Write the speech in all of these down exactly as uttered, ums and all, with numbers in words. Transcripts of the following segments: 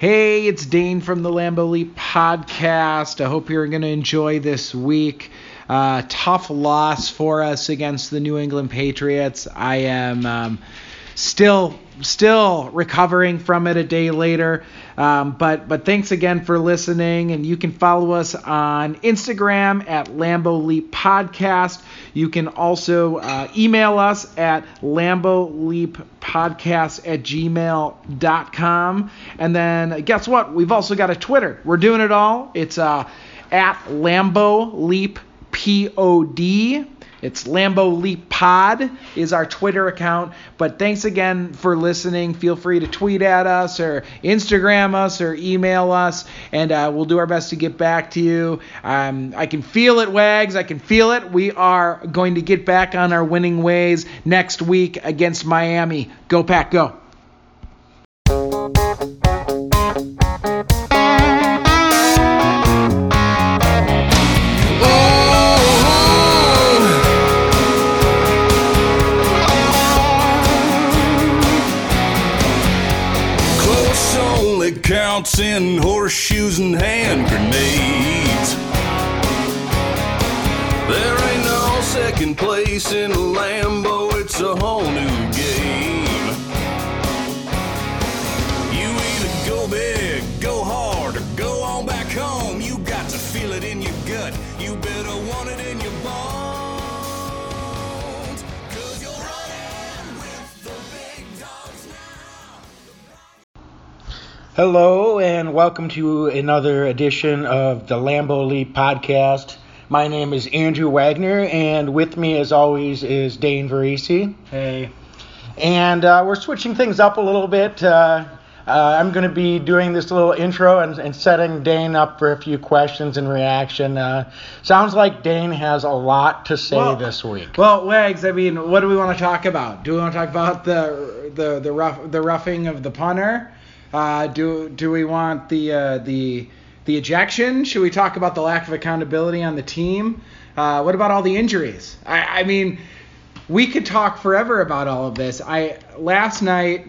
Hey, it's Dane from the Lambeau Leap Podcast. I hope you're going to enjoy this week. Uh, tough loss for us against the New England Patriots. I am um, still still recovering from it a day later. Um, but, but thanks again for listening. And you can follow us on Instagram at Lambeau Leap Podcast. You can also uh, email us at Lambeau Leap Podcast. podcast at gmail dot com. And then guess what? We've also got a Twitter. We're doing it all. It's uh, at Lambeau Leap P O D. It's Lambeau Leap Pod is our Twitter account. But thanks again for listening. Feel free to tweet at us or Instagram us or email us, and uh, we'll do our best to get back to you. Um, I can feel it, Wags. I can feel it. We are going to get back on our winning ways next week against Miami. Go Pack, go. Counts in horseshoes and hand grenades. There ain't no second place in Lambeau, it's a whole new game. You either go big, go hard, or go on back home. You got to feel it in your gut, you better want it in your bones. Hello and welcome to another edition of the Lambeau Leap Podcast. My name is Andrew Wagner, and with me as always is Dane Verisi. Hey. And uh, we're switching things up a little bit. Uh, uh, I'm going to be doing this little intro and, and setting Dane up for a few questions and reaction. Uh, sounds like Dane has a lot to say well, this week. Well, Wags, I mean, what do we want to talk about? Do we want to talk about the the the, rough, the roughing of the punter? Uh, do do we want the uh, the the ejection? Should we talk about the lack of accountability on the team? Uh, what about all the injuries? I, I mean, we could talk forever about all of this. I last night,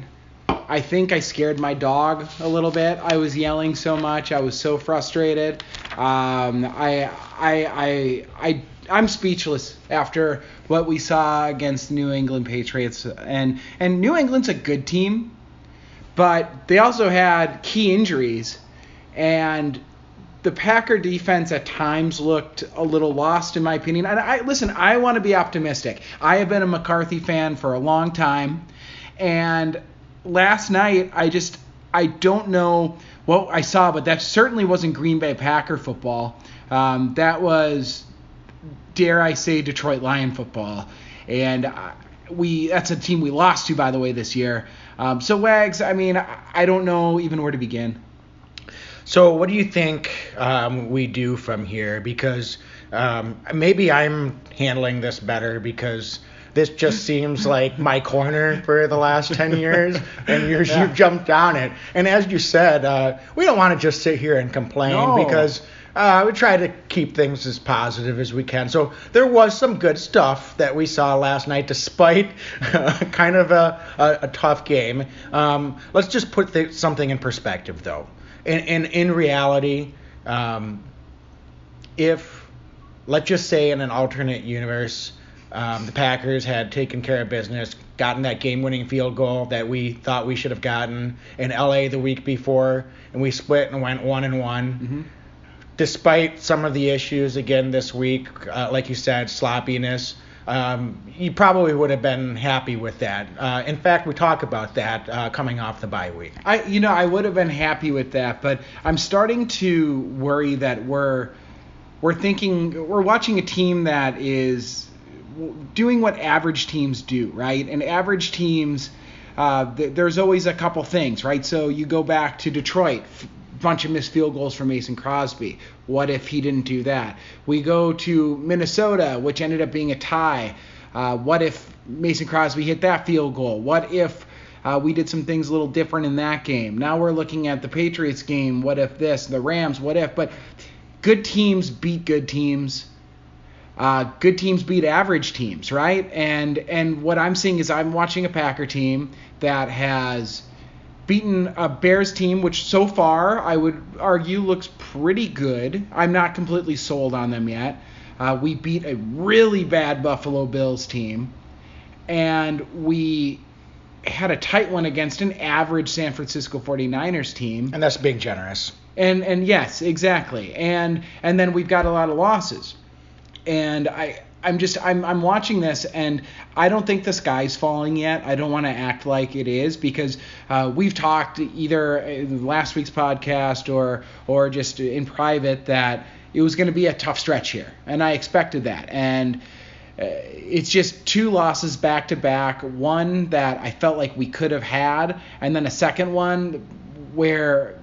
I think I scared my dog a little bit. I was yelling so much. I was so frustrated. Um, I I I I I'm speechless after what we saw against New England Patriots, and and New England's a good team. But they also had key injuries, and the Packer defense at times looked a little lost, in my opinion. And I listen, I want to be optimistic. I have been a McCarthy fan for a long time, and last night I just I don't know what I saw, but that certainly wasn't Green Bay Packer football. Um, that was, dare I say, Detroit Lion football, and. I, We that's a team we lost to, by the way, this year. Um, so, Wags, I mean, I, I don't know even where to begin. So what do you think um, we do from here? Because um, maybe I'm handling this better because this just seems like my corner for the last ten years, and you're, yeah. you've jumped on it. And as you said, uh, we don't want to just sit here and complain no. because – Uh, we try to keep things as positive as we can. So there was some good stuff that we saw last night, despite uh, kind of a, a, a tough game. Um, let's just put th- something in perspective, though. In in, in reality, um, if, let's just say in an alternate universe, um, the Packers had taken care of business, gotten that game-winning field goal that we thought we should have gotten in L A the week before, and we split and went one and one. Mm-hmm. Despite some of the issues again this week, uh, like you said, sloppiness, um, you probably would have been happy with that. Uh, in fact, we talk about that uh, coming off the bye week. I, you know, I would have been happy with that, but I'm starting to worry that we're we're thinking we're watching a team that is doing what average teams do, right? And average teams, uh, th- there's always a couple things, right? So you go back to Detroit. Bunch of missed field goals for Mason Crosby. What if he didn't do that? We go to Minnesota, which ended up being a tie. Uh, what if Mason Crosby hit that field goal? What if uh, we did some things a little different in that game? Now we're looking at the Patriots game. What if this? The Rams, what if? But good teams beat good teams. Uh, good teams beat average teams, right? And, and what I'm seeing is I'm watching a Packer team that has beaten a Bears team, which so far I would argue looks pretty good. I'm not completely sold on them yet. Uh, we beat a really bad Buffalo Bills team, and we had a tight one against an average San Francisco forty-niners team. And that's being generous. And and yes, exactly. And and then we've got a lot of losses. And I I'm just I'm I'm watching this, and I don't think the sky's falling yet. I don't want to act like it is, because uh, we've talked either in last week's podcast or or just in private that it was going to be a tough stretch here, and I expected that. And it's just two losses back to back, one that I felt like we could have had, and then a second one where,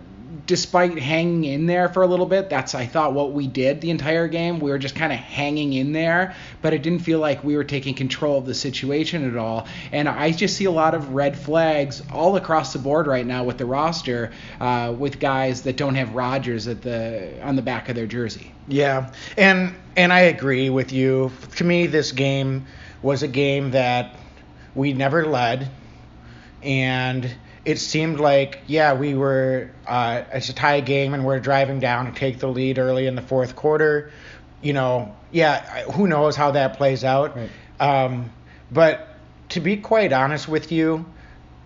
despite hanging in there for a little bit, that's, I thought, what we did the entire game. We were just kind of hanging in there, but it didn't feel like we were taking control of the situation at all. And I just see a lot of red flags all across the board right now with the roster, uh, with guys that don't have Rodgers at the on the back of their jersey. Yeah, and and I agree with you. To me, this game was a game that we never led, and it seemed like, yeah, we were, uh, it's a tie game and we're driving down and take the lead early in the fourth quarter. You know, yeah, who knows how that plays out. Right. Um, but to be quite honest with you,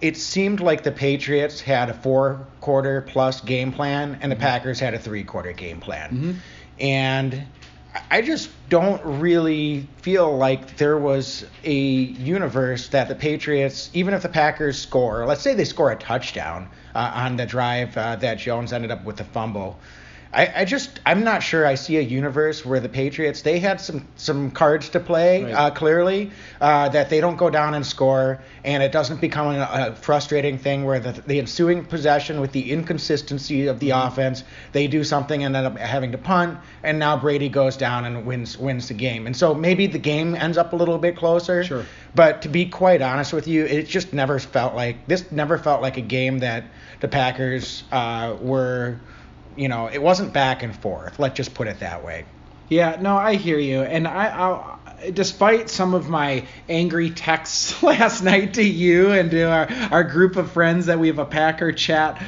it seemed like the Patriots had a four-quarter plus game plan and the mm-hmm. Packers had a three-quarter game plan. Mm-hmm. And I just don't really feel like there was a universe that the Patriots, even if the Packers score, let's say they score a touchdown uh, on the drive uh, that Jones ended up with the fumble. I, I just, I'm not sure I see a universe where the Patriots, they had some, some cards to play, right. uh, clearly, uh, that they don't go down and score, and it doesn't become a, a frustrating thing where the, the ensuing possession with the inconsistency of the mm-hmm. offense, they do something and end up having to punt, and now Brady goes down and wins wins the game. And so maybe the game ends up a little bit closer, sure. But to be quite honest with you, it just never felt like, this never felt like a game that the Packers uh, were... You know, it wasn't back and forth. Let's just put it that way. Yeah, no, I hear you. And I, I'll, despite some of my angry texts last night to you and to our, our group of friends that we have a Packer chat,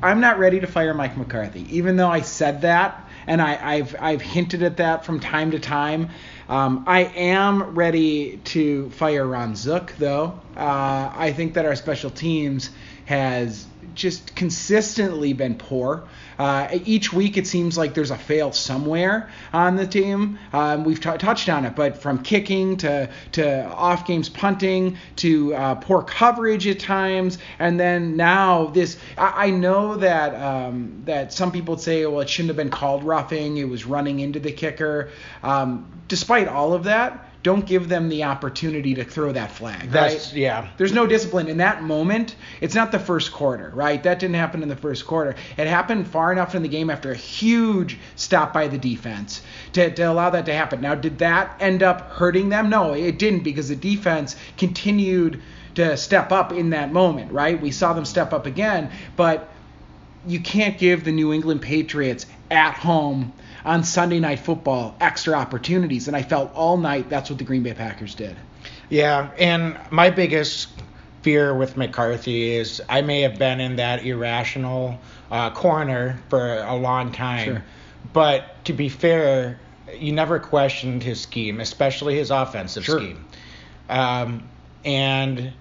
I'm not ready to fire Mike McCarthy, even though I said that. And I, I've I've hinted at that from time to time. Um, I am ready to fire Ron Zook, though. Uh, I think that our special teams has just consistently been poor. Uh, each week it seems like there's a fail somewhere on the team. Um, we've t- touched on it, but from kicking to, to off games punting to uh, poor coverage at times, and then now this. I, I know that um, that some people would say, well, it shouldn't have been called roughing. It was running into the kicker. Um, despite all of that, don't give them the opportunity to throw that flag. That's, right? Yeah. There's no discipline in that moment. It's not the first quarter, right? That didn't happen in the first quarter. It happened far enough in the game after a huge stop by the defense to, to allow that to happen. Now, did that end up hurting them? No, it didn't, because the defense continued to step up in that moment, right? We saw them step up again, but you can't give the New England Patriots at home on Sunday Night Football extra opportunities, and I felt all night that's what the Green Bay Packers did. Yeah, and my biggest fear with McCarthy is I may have been in that irrational uh, corner for a long time, sure. But to be fair, you never questioned his scheme, especially his offensive sure. scheme. Um, and...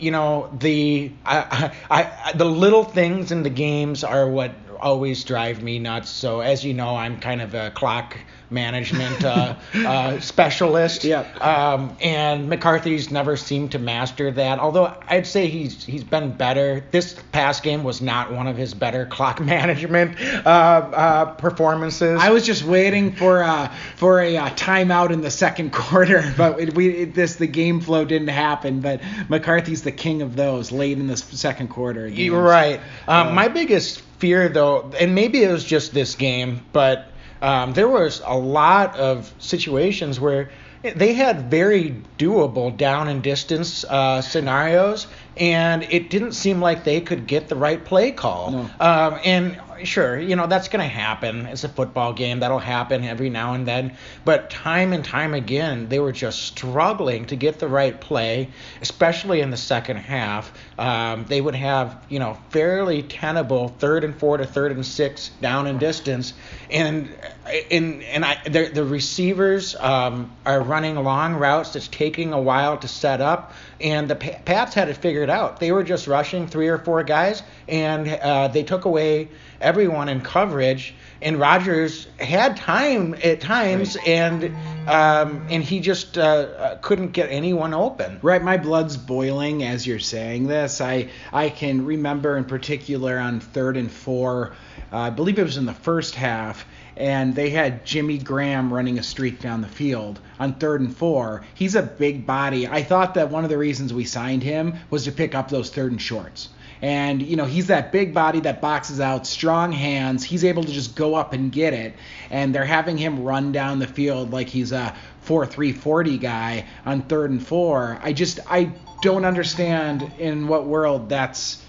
You know, the I, I, I, the little things in the games are what always drive me nuts. So as you know, I'm kind of a clock management uh, uh, specialist. Yeah. Um, and McCarthy's never seemed to master that. Although I'd say he's he's been better. This past game was not one of his better clock management uh, uh, performances. I was just waiting for uh, for a uh, timeout in the second quarter, but it, we it, this the game flow didn't happen. But McCarthy's the king of those late in the second quarter. Games. You're right. Um, uh, my biggest fear, though, and maybe it was just this game, but. Um, there was a lot of situations where they had very doable down and distance uh, scenarios, and it didn't seem like they could get the right play call. No. Um, and sure, you know, that's going to happen. It's a football game. That'll happen every now and then. But time and time again, they were just struggling to get the right play, especially in the second half. Um, they would have, you know, fairly tenable third and four to third and six down in distance. And and, and I, the, the receivers um, are running long routes that's taking a while to set up. And the Pats had it figured out. They were just rushing three or four guys, and uh, they took away everyone in coverage, and Rodgers had time at times, right. and um, and he just uh, couldn't get anyone open. Right, my blood's boiling as you're saying this. I I can remember in particular on third and four, uh, I believe it was in the first half, and they had Jimmy Graham running a streak down the field on third and four. He's a big body. I thought that one of the reasons we signed him was to pick up those third and shorts. And, you know, he's that big body that boxes out, strong hands. He's able to just go up and get it. And they're having him run down the field like he's a four three forty guy on third and four. I just I don't understand in what world that's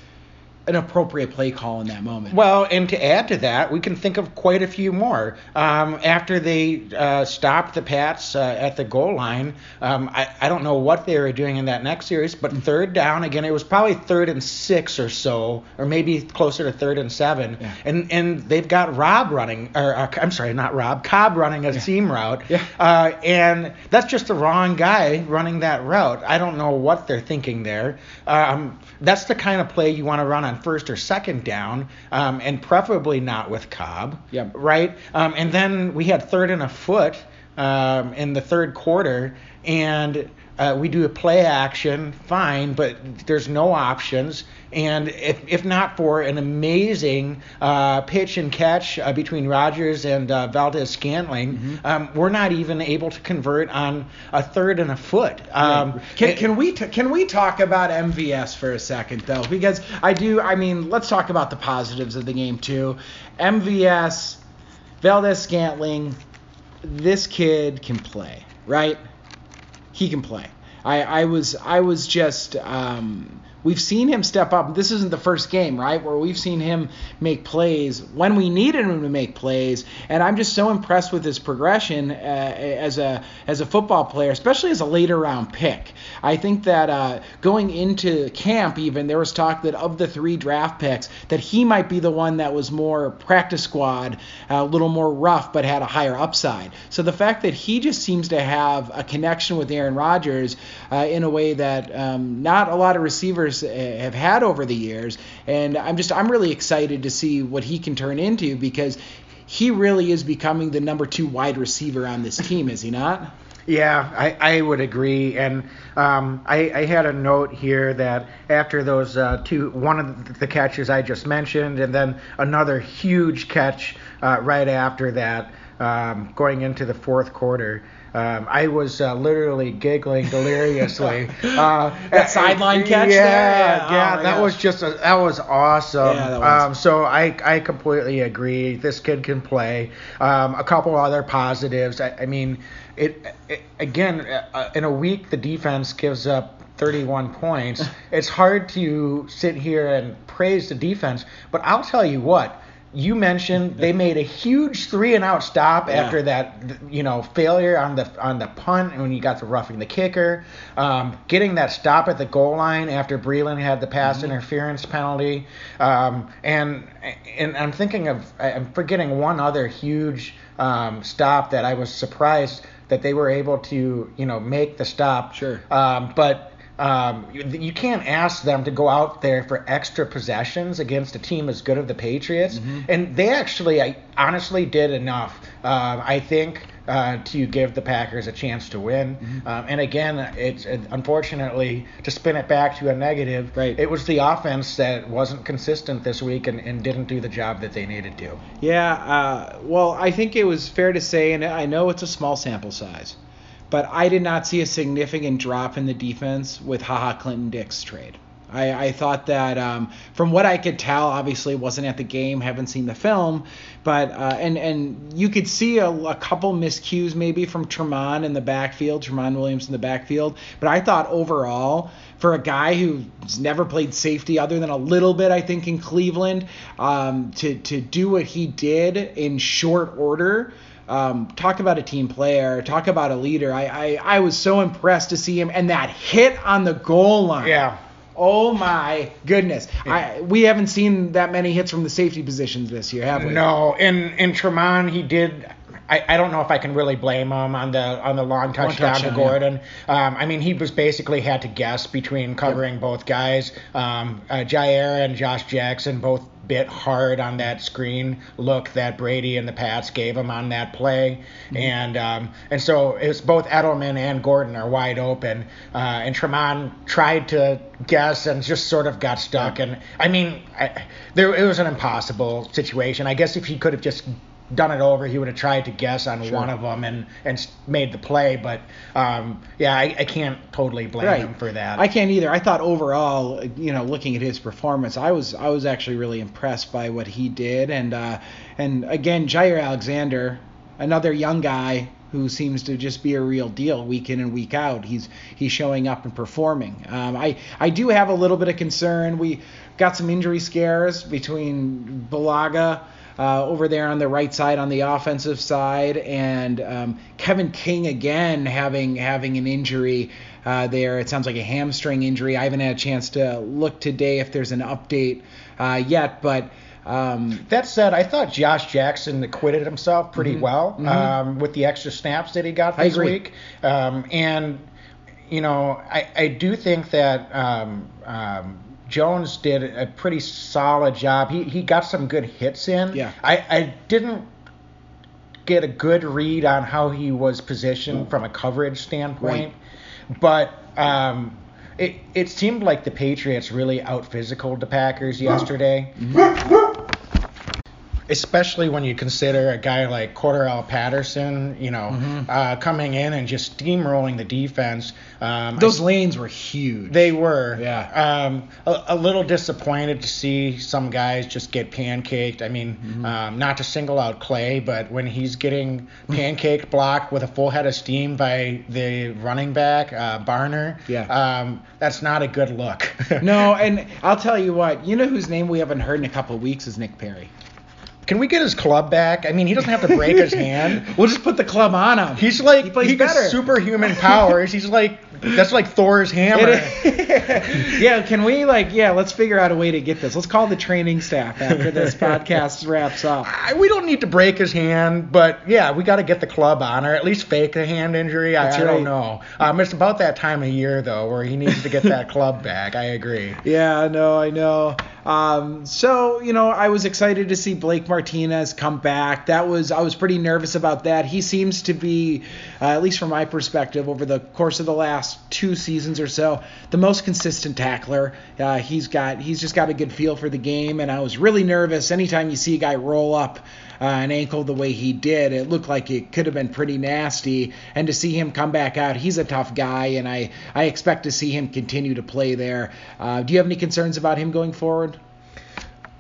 an appropriate play call in that moment. Well, and to add to that, we can think of quite a few more. Um, after they uh, stopped the Pats uh, at the goal line, um, I, I don't know what they were doing in that next series, but third down, again, it was probably third and six or so, or maybe closer to third and seven. Yeah. And and they've got Rob running, or uh, I'm sorry, not Rob, Cobb running a yeah. seam route. Yeah. Uh, and that's just the wrong guy running that route. I don't know what they're thinking there. Um, that's the kind of play you want to run on first or second down, um, and preferably not with Cobb, yep. right? Um, and then we had third and a foot um, in the third quarter, and uh, we do a play action, fine, but there's no options. And if if not for an amazing uh, pitch and catch uh, between Rodgers and uh, Valdes-Scantling, mm-hmm. um, we're not even able to convert on a third and a foot. Um, right. Can it, can we t- can we talk about M V S for a second though? Because I do. I mean, let's talk about the positives of the game too. M V S, Valdes-Scantling, this kid can play, right? He can play. I, I was I was just. Um, We've seen him step up. This isn't the first game, right, where we've seen him make plays when we needed him to make plays. And I'm just so impressed with his progression uh, as a as a football player, especially as a later round pick. I think that uh, going into camp even, there was talk that of the three draft picks, that he might be the one that was more practice squad, a little more rough, but had a higher upside. So the fact that he just seems to have a connection with Aaron Rodgers uh, in a way that um, not a lot of receivers have had over the years, and I'm just I'm really excited to see what he can turn into, because he really is becoming the number two wide receiver on this team, is he not? Yeah, I, I would agree, and um, I, I had a note here that after those uh, two, one of the catches I just mentioned, and then another huge catch uh, right after that, um, going into the fourth quarter. Um, I was uh, literally giggling deliriously. Uh, that sideline catch yeah, there? Yeah, yeah oh that gosh. was just a, that was awesome. Yeah, that was. Um, so I, I completely agree. This kid can play. Um, a couple other positives. I, I mean, it, it again, uh, in a week the defense gives up thirty-one points. It's hard to sit here and praise the defense, but I'll tell you what. You mentioned they made a huge three and out stop yeah. after that, you know, failure on the on the punt when you got the roughing the kicker, um, getting that stop at the goal line after Breeland had the pass mm-hmm. interference penalty, um, and and I'm thinking of I'm forgetting one other huge um, stop that I was surprised that they were able to, you know, make the stop. Sure. Um, but. Um, you, you can't ask them to go out there for extra possessions against a team as good as the Patriots. Mm-hmm. And they actually, I honestly did enough, uh, I think, uh, to give the Packers a chance to win. Mm-hmm. Um, and again, it's it, unfortunately, to spin it back to a negative, right. It was the offense that wasn't consistent this week and, and didn't do the job that they needed to. Yeah, uh, well, I think it was fair to say, and I know it's a small sample size, but I did not see a significant drop in the defense with Ha Ha Clinton-Dix trade. I, I thought that um, from what I could tell, obviously wasn't at the game, haven't seen the film, but uh, and and you could see a, a couple miscues maybe from Tramon in the backfield, Tramon Williams in the backfield. But I thought overall, for a guy who's never played safety other than a little bit, I think, in Cleveland, um, to to do what he did in short order. Um, talk about a team player. Talk about a leader. I, I I was so impressed to see him, and that hit on the goal line. Yeah. Oh my goodness. I, we haven't seen that many hits from the safety positions this year, have we? No. And and Tramon, he did. I, I don't know if I can really blame him on the on the long touchdown, long touchdown to Gordon. Yeah. Um, I mean, he was basically had to guess between covering yep. both guys. Um, uh, Jaire and Josh Jackson both bit hard on that screen look that Brady and the Pats gave him on that play. Mm-hmm. And um, and so it's both Edelman and Gordon are wide open. Uh, and Tramon tried to guess and just sort of got stuck. Yeah. And, I mean, I, there it was an impossible situation. I guess if he could have just done it over, he would have tried to guess on sure. one of them and, and made the play. But, um, yeah, I, I can't totally blame right. him for that. I can't either. I thought overall, you know, looking at his performance, I was I was actually really impressed by what he did. And, uh, and again, Jaire Alexander, another young guy who seems to just be a real deal week in and week out. He's he's showing up and performing. Um, I, I do have a little bit of concern. We got some injury scares between Bulaga, Uh, over there on the right side, on the offensive side, and um, Kevin King again having having an injury uh, there. It sounds like a hamstring injury. I haven't had a chance to look today if there's an update uh, yet, but. Um, that said, I thought Josh Jackson acquitted himself pretty mm-hmm, well mm-hmm. Um, with the extra snaps that he got this week, um, and you know I, I do think that. Um, um, Jones did a pretty solid job. He he got some good hits in. Yeah. I, I didn't get a good read on how he was positioned from a coverage standpoint, right. but um, it it seemed like the Patriots really out-physicaled the Packers yesterday. Mm-hmm. Especially when you consider a guy like Cordarrelle Patterson, you know, mm-hmm. uh, coming in and just steamrolling the defense. Um, Those I, lanes were huge. They were. Yeah. Um, a, a little disappointed to see some guys just get pancaked. I mean, mm-hmm. um, not to single out Clay, but when he's getting pancaked blocked with a full head of steam by the running back, uh, Barner, yeah. um, that's not a good look. No, and I'll tell you what, you know whose name we haven't heard in a couple of weeks is Nick Perry. Can we get his club back? I mean, he doesn't have to break his hand. We'll just put the club on him. He's like, he plays he better. Gets superhuman powers. He's like, that's like Thor's hammer. Yeah, can we, like, yeah, let's figure out a way to get this. Let's call the training staff after this podcast wraps up. I, we don't need to break his hand, but, yeah, we got to get the club on, or at least fake a hand injury. I, I don't right. know. Um, it's about that time of year, though, where he needs to get that club back. I agree. Yeah, no, I know. Um, so, you know, I was excited to see Blake Martinez come back. That was I was pretty nervous about that. He seems to be, uh, at least from my perspective, over the course of the last two seasons or so, the most consistent tackler. Uh, he's got he's just got a good feel for the game, and I was really nervous. Anytime you see a guy roll up uh, an ankle the way he did, it looked like it could have been pretty nasty. And to see him come back out, he's a tough guy, and I, I expect to see him continue to play there. Uh, do you have any concerns about him going forward?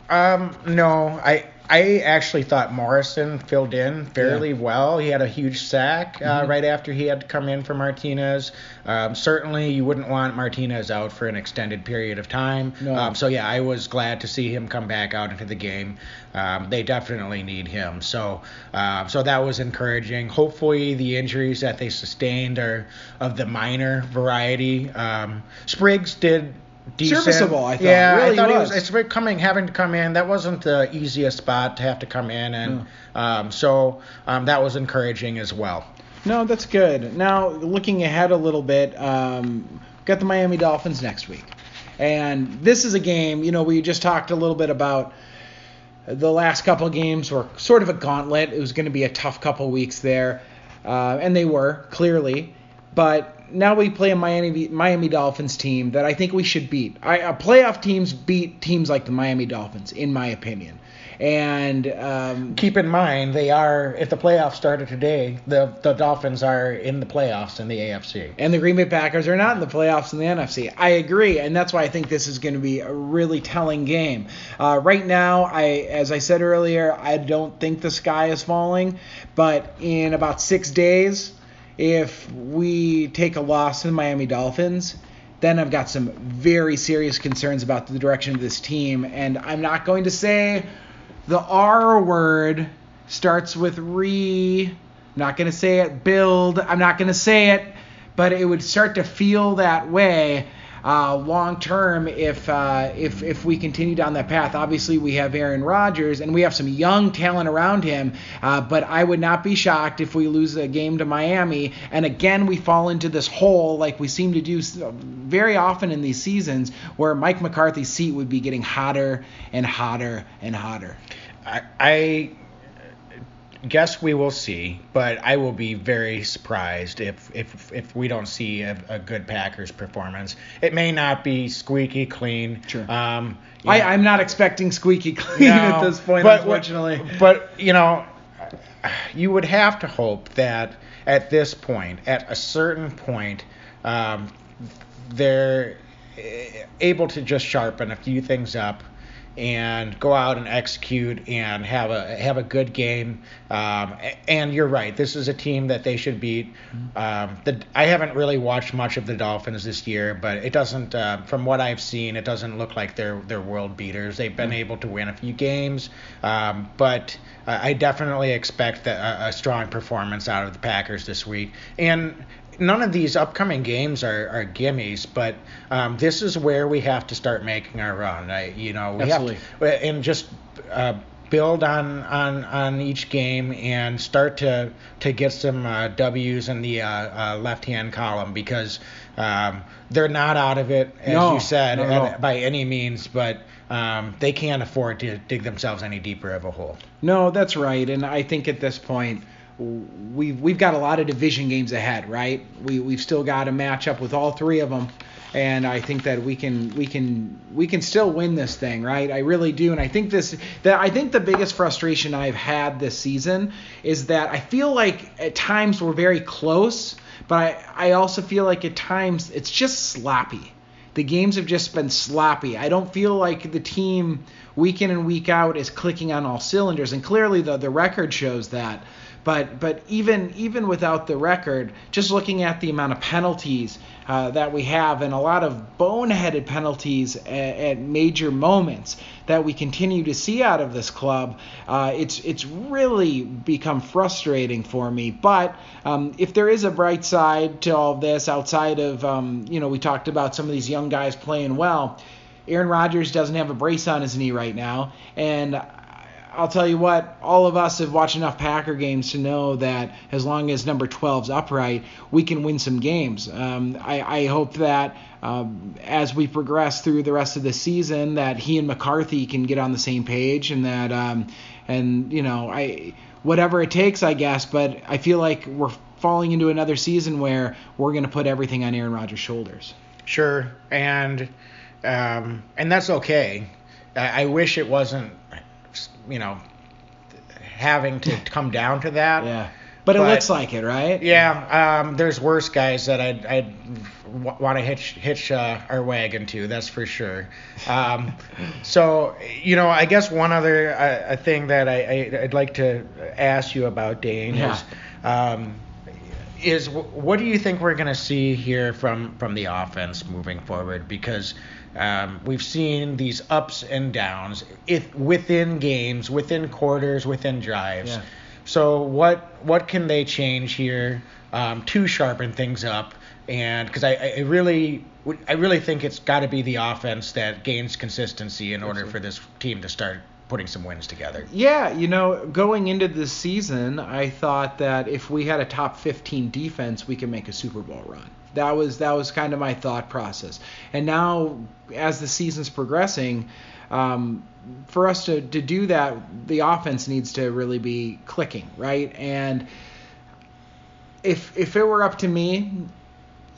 Um, no, I I actually thought Morrison filled in fairly yeah. well. He had a huge sack uh, mm-hmm. right after he had to come in for Martinez. Um, certainly you wouldn't want Martinez out for an extended period of time. No. Um, so, yeah, I was glad to see him come back out into the game. Um, they definitely need him. So uh, so that was encouraging. Hopefully the injuries that they sustained are of the minor variety. Um, Spriggs did... Decent. Serviceable, I thought. Yeah, really I thought was. he was. It's coming, having to come in. That wasn't the easiest spot to have to come in, and no. um, so um, that was encouraging as well. No, that's good. Now, looking ahead a little bit, um, got the Miami Dolphins next week, and this is a game. You know, we just talked a little bit about. The last couple of games were sort of a gauntlet. It was going to be a tough couple weeks there, uh, and they were clearly, but. now we play a Miami Miami Dolphins team that I think we should beat. I, uh, playoff teams beat teams like the Miami Dolphins, in my opinion. And um, keep in mind, they are, if the playoffs started today, the, the Dolphins are in the playoffs in the A F C. And the Green Bay Packers are not in the playoffs in the N F C. I agree, and that's why I think this is going to be a really telling game. Uh, right now, I as I said earlier, I don't think the sky is falling, but in about six days, if we take a loss to the Miami Dolphins, then I've got some very serious concerns about the direction of this team. And I'm not going to say the R word starts with re. I'm not going to say it. Build. I'm not going to say it. But it would start to feel that way uh, long term if, uh, if, if we continue down that path. Obviously, we have Aaron Rodgers, and we have some young talent around him. Uh, but I would not be shocked if we lose a game to Miami. And again, we fall into this hole like we seem to do very often in these seasons, where Mike McCarthy's seat would be getting hotter and hotter and hotter. I... I... guess we will see, but I will be very surprised if if if we don't see a, a good Packers performance. It may not be squeaky clean. Sure. Um, I, I'm not expecting squeaky clean no, at this point, but, unfortunately. But, you know, you would have to hope that at this point, at a certain point, um, they're able to just sharpen a few things up and go out and execute and have a have a good game. Um, and you're right, this is a team that they should beat. Um, the, I haven't really watched much of the Dolphins this year, but it doesn't, uh, from what I've seen, it doesn't look like they're they're world beaters. They've been able to win a few games, um, but I definitely expect that a, a strong performance out of the Packers this week. And none of these upcoming games are, are gimmies, but um, this is where we have to start making our run. I, you know, we Absolutely. have to, and just uh, build on, on on each game and start to to get some uh, W's in the uh, uh, left-hand column, because um, they're not out of it, as no, you said, no, at, no. by any means, but um, they can't afford to dig themselves any deeper of a hole. No, that's right, and I think at this point, We've, we've got a lot of division games ahead, right? We, we've still got to match up with all three of them, and I think that we can we can we can still win this thing, right? I really do, and I think this that I think the biggest frustration I've had this season is that I feel like at times we're very close, but I, I also feel like at times it's just sloppy. The games have just been sloppy. I don't feel like the team week in and week out is clicking on all cylinders, and clearly the the record shows that. But but even even without the record, just looking at the amount of penalties uh, that we have, and a lot of boneheaded penalties at, at major moments that we continue to see out of this club, uh, it's it's really become frustrating for me. But um, if there is a bright side to all this, outside of um, you know, we talked about some of these young guys playing well, Aaron Rodgers doesn't have a brace on his knee right now, and I'll tell you what, all of us have watched enough Packer games to know that as long as number twelve's upright, we can win some games. Um, I, I hope that um, as we progress through the rest of the season, that he and McCarthy can get on the same page, and that, um, and you know, I whatever it takes, I guess. But I feel like we're falling into another season where we're going to put everything on Aaron Rodgers' shoulders. Sure, and um, and that's okay. I, I wish it wasn't, you know, having to come down to that. Yeah. But, but it looks like it, right? Yeah. Um, there's worse guys that I'd, I'd w- want to hitch, hitch uh, our wagon to, that's for sure. Um, so, you know, I guess one other uh, thing that I, I, I'd like to ask you about, Dane, yeah. is, um, is w- what do you think we're going to see here from, from the offense moving forward? Because Um, we've seen these ups and downs if within games, within quarters, within drives. Yeah. So what what can they change here um, to sharpen things up? And because I, I really I really think it's got to be the offense that gains consistency in order for this team to start putting some wins together. Yeah, you know, going into this season, I thought that if we had a top fifteen defense, we could make a Super Bowl run. That was that was kind of my thought process. And now, as the season's progressing, um, for us to, to do that, the offense needs to really be clicking, right? And if if it were up to me,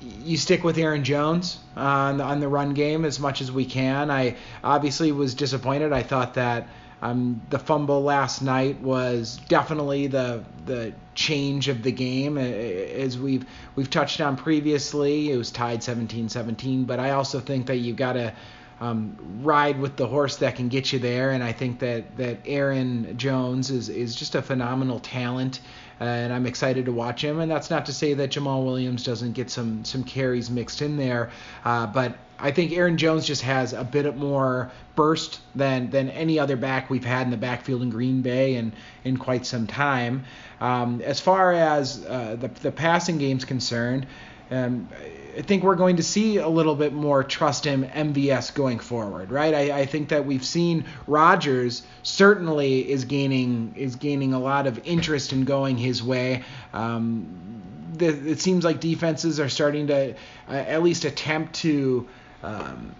you stick with Aaron Jones uh, on, the, on the run game as much as we can. I obviously was disappointed. I thought that um, the fumble last night was definitely the the change of the game. As we've we've touched on previously, it was tied seventeen seventeen. But I also think that you've got to um, ride with the horse that can get you there. And I think that, that Aaron Jones is, is just a phenomenal talent. And I'm excited to watch him. And that's not to say that Jamal Williams doesn't get some some carries mixed in there. Uh, but I think Aaron Jones just has a bit more burst than than any other back we've had in the backfield in Green Bay in, in quite some time. Um, as far as uh, the, the passing game's concerned, um, I think we're going to see a little bit more trust in M V S going forward, right? I, I think that we've seen Rodgers certainly is gaining is gaining a lot of interest in going his way. Um, the, it seems like defenses are starting to uh, at least attempt to um,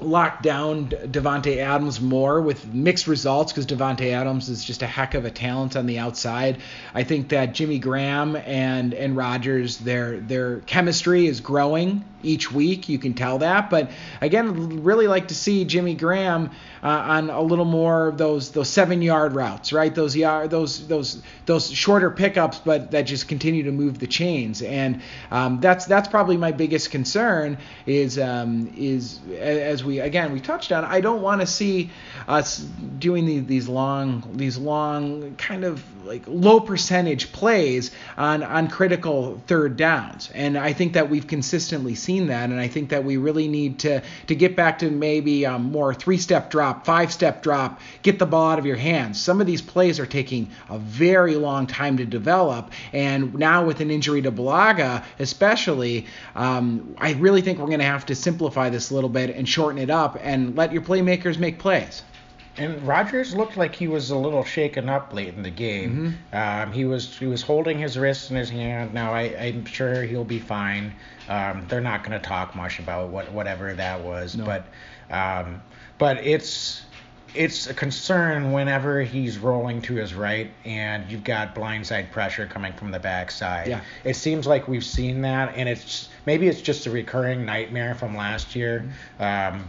lock down Davante Adams more, with mixed results because Davante Adams is just a heck of a talent on the outside. I think that Jimmy Graham and and Rodgers, their their chemistry is growing each week. You can tell that. But again, really like to see Jimmy Graham uh, on a little more of those those seven yard routes, right? Those yard those those those shorter pickups, but that just continue to move the chains. And um, that's that's probably my biggest concern is um, is as we. Again, we touched on. I don't want to see us doing the, these long, these long kind of like low percentage plays on on critical third downs. And I think that we've consistently seen that. And I think that we really need to to get back to maybe um, more three step drop, five step drop, get the ball out of your hands. Some of these plays are taking a very long time to develop. And now with an injury to Bulaga, especially, um, I really think we're going to have to simplify this a little bit and shorten it up and let your playmakers make plays. And Rodgers looked like he was a little shaken up late in the game. Mm-hmm. Um, he was he was holding his wrist in his hand. Now I, I'm sure he'll be fine. Um, they're not going to talk much about what whatever that was. No. But um, but it's it's a concern whenever he's rolling to his right and you've got blindside pressure coming from the backside. Yeah. It seems like we've seen that, and it's maybe it's just a recurring nightmare from last year, um,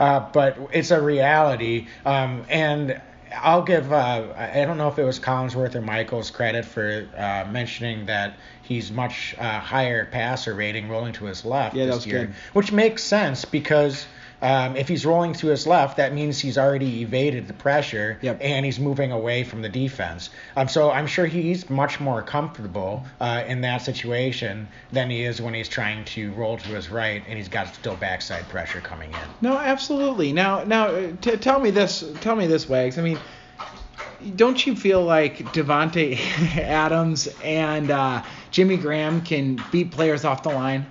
uh, but it's a reality. Um, and I'll give, uh, I don't know if it was Collinsworth or Michaels credit for uh, mentioning that he's much uh, higher passer rating rolling to his left yeah, this year, good. Which makes sense because Um, if he's rolling to his left, that means he's already evaded the pressure, yep. and he's moving away from the defense. Um, so I'm sure he's much more comfortable uh, in that situation than he is when he's trying to roll to his right and he's got still backside pressure coming in. No, absolutely. Now, now, t- tell me this, tell me this, Wags. I mean, don't you feel like Davante Adams and uh, Jimmy Graham can beat players off the line?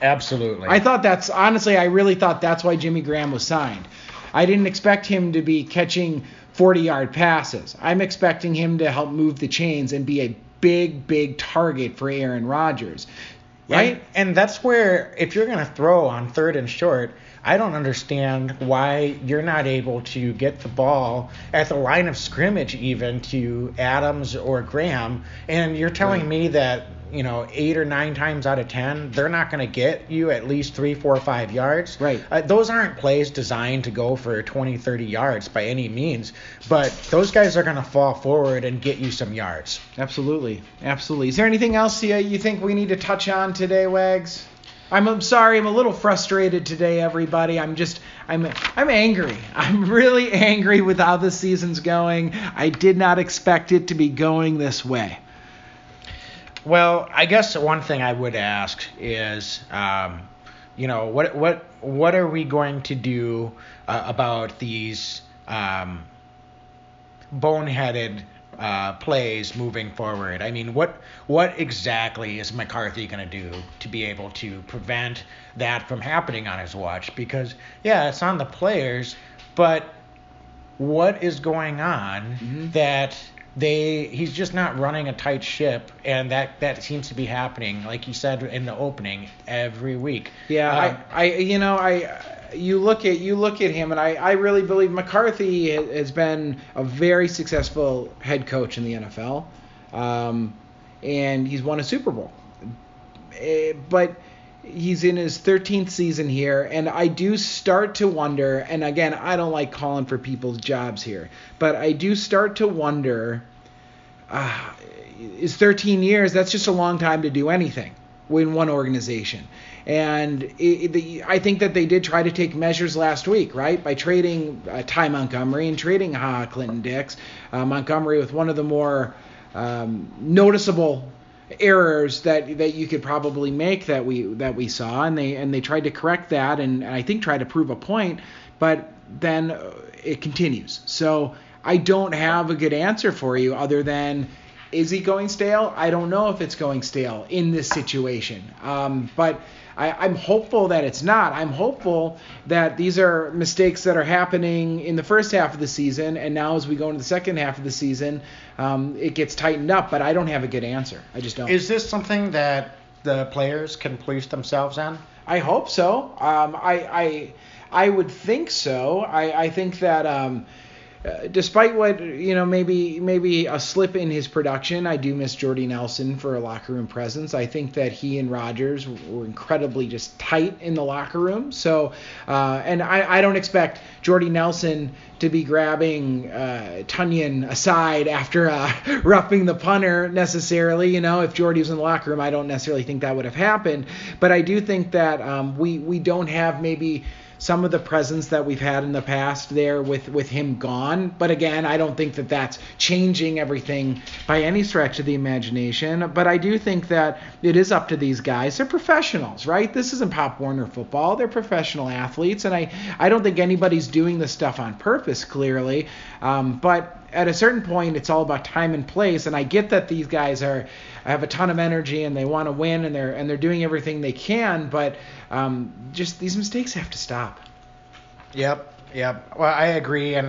Absolutely. I thought that's honestly, I really thought that's why Jimmy Graham was signed. I didn't expect him to be catching forty-yard passes. I'm expecting him to help move the chains and be a big, big target for Aaron Rodgers. Right? And, and that's where, if you're going to throw on third and short, I don't understand why you're not able to get the ball at the line of scrimmage even to Adams or Graham. And you're telling right. me that, you know, eight or nine times out of ten, they're not going to get you at least three, four, five yards. Right. Uh, those aren't plays designed to go for twenty, thirty yards by any means, but those guys are going to fall forward and get you some yards. Absolutely. Absolutely. Is there anything else you, you think we need to touch on today, Wags? I'm, I'm sorry. I'm a little frustrated today, everybody. I'm just, I'm, I'm angry. I'm really angry with how the season's going. I did not expect it to be going this way. Well, I guess one thing I would ask is, um, you know, what what what are we going to do uh, about these um, boneheaded uh, plays moving forward? I mean, what what exactly is McCarthy going to do to be able to prevent that from happening on his watch? Because yeah, it's on the players, but what is going on mm-hmm. that? They, he's just not running a tight ship, and that, that seems to be happening, like you said in the opening, every week. Yeah, um, I, I, you know, I, you look at you look at him, and I, I really believe McCarthy has been a very successful head coach in the N F L, um, and he's won a Super Bowl. Uh, but he's in his thirteenth season here, and I do start to wonder, and again, I don't like calling for people's jobs here, but I do start to wonder, uh, is thirteen years, that's just a long time to do anything in one organization. And it, it, the, I think that they did try to take measures last week, right, by trading uh, Ty Montgomery and trading Ha Ha Clinton-Dix. Uh, Montgomery with one of the more um, noticeable errors that that you could probably make that we that we saw, and they and they tried to correct that, and, and I think tried to prove a point, but then it continues. So I don't have a good answer for you other than, is he going stale? I don't know if it's going stale in this situation, um, but I, I'm hopeful that it's not. I'm hopeful that these are mistakes that are happening in the first half of the season, and now as we go into the second half of the season, um, it gets tightened up, but I don't have a good answer. I just don't. Is this something that the players can police themselves on? I hope so. Um, I, I I would think so. I, I think that... Um, Uh, despite what, you know, maybe maybe a slip in his production, I do miss Jordy Nelson for a locker room presence. I think that he and Rodgers were incredibly just tight in the locker room. So, uh, and I, I don't expect Jordy Nelson to be grabbing uh, Tunyon aside after uh, roughing the punter necessarily. You know, if Jordy was in the locker room, I don't necessarily think that would have happened. But I do think that um, we we don't have maybe some of the presence that we've had in the past there with, with him gone. But again, I don't think that that's changing everything by any stretch of the imagination. But I do think that it is up to these guys. They're professionals, right? This isn't Pop Warner football. They're professional athletes. And I, I don't think anybody's doing this stuff on purpose, clearly. Um, but at a certain point, it's all about time and place. And I get that these guys are have a ton of energy and they want to win, and they're and they're doing everything they can. But um, just these mistakes have to stop. Yep, yep. Well, I agree, and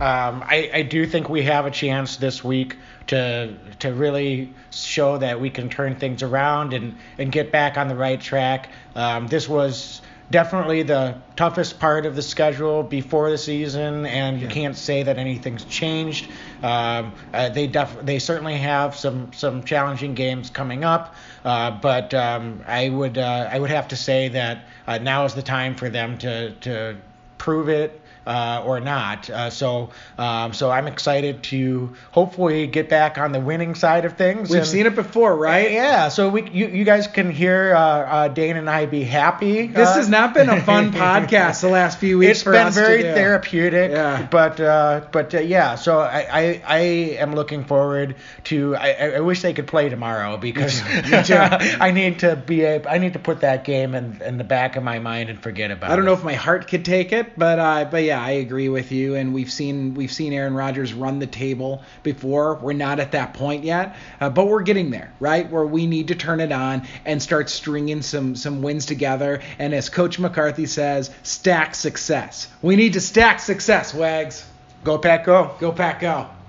um, I I do think we have a chance this week to to really show that we can turn things around and and get back on the right track. Um, this was definitely the toughest part of the schedule before the season, and you yeah. can't say that anything's changed. Um, uh, they def- they certainly have some, some challenging games coming up, uh, but um, I would uh, I would have to say that uh, now is the time for them to to prove it uh, or not. Uh, so um, so I'm excited to hopefully get back on the winning side of things. We've and, seen it before, right? Yeah. So we you, you guys can hear uh, uh, Dane and I be happy. This uh, has not been a fun podcast the last few weeks. It's for been us very to therapeutic. Yeah. But uh, but uh, yeah. So I, I I am looking forward to. I, I wish they could play tomorrow because Me too. Me too. I need to be a, I need to put that game in, in the back of my mind and forget about it. I don't it. know if my heart could take it, but uh, but yeah. Yeah, I agree with you, and we've seen we've seen Aaron Rodgers run the table before. We're not at that point yet, uh, but we're getting there, right? Where we need to turn it on and start stringing some some wins together. And as Coach McCarthy says, stack success. We need to stack success, Wags. Go Pack, go. Go Pack, go.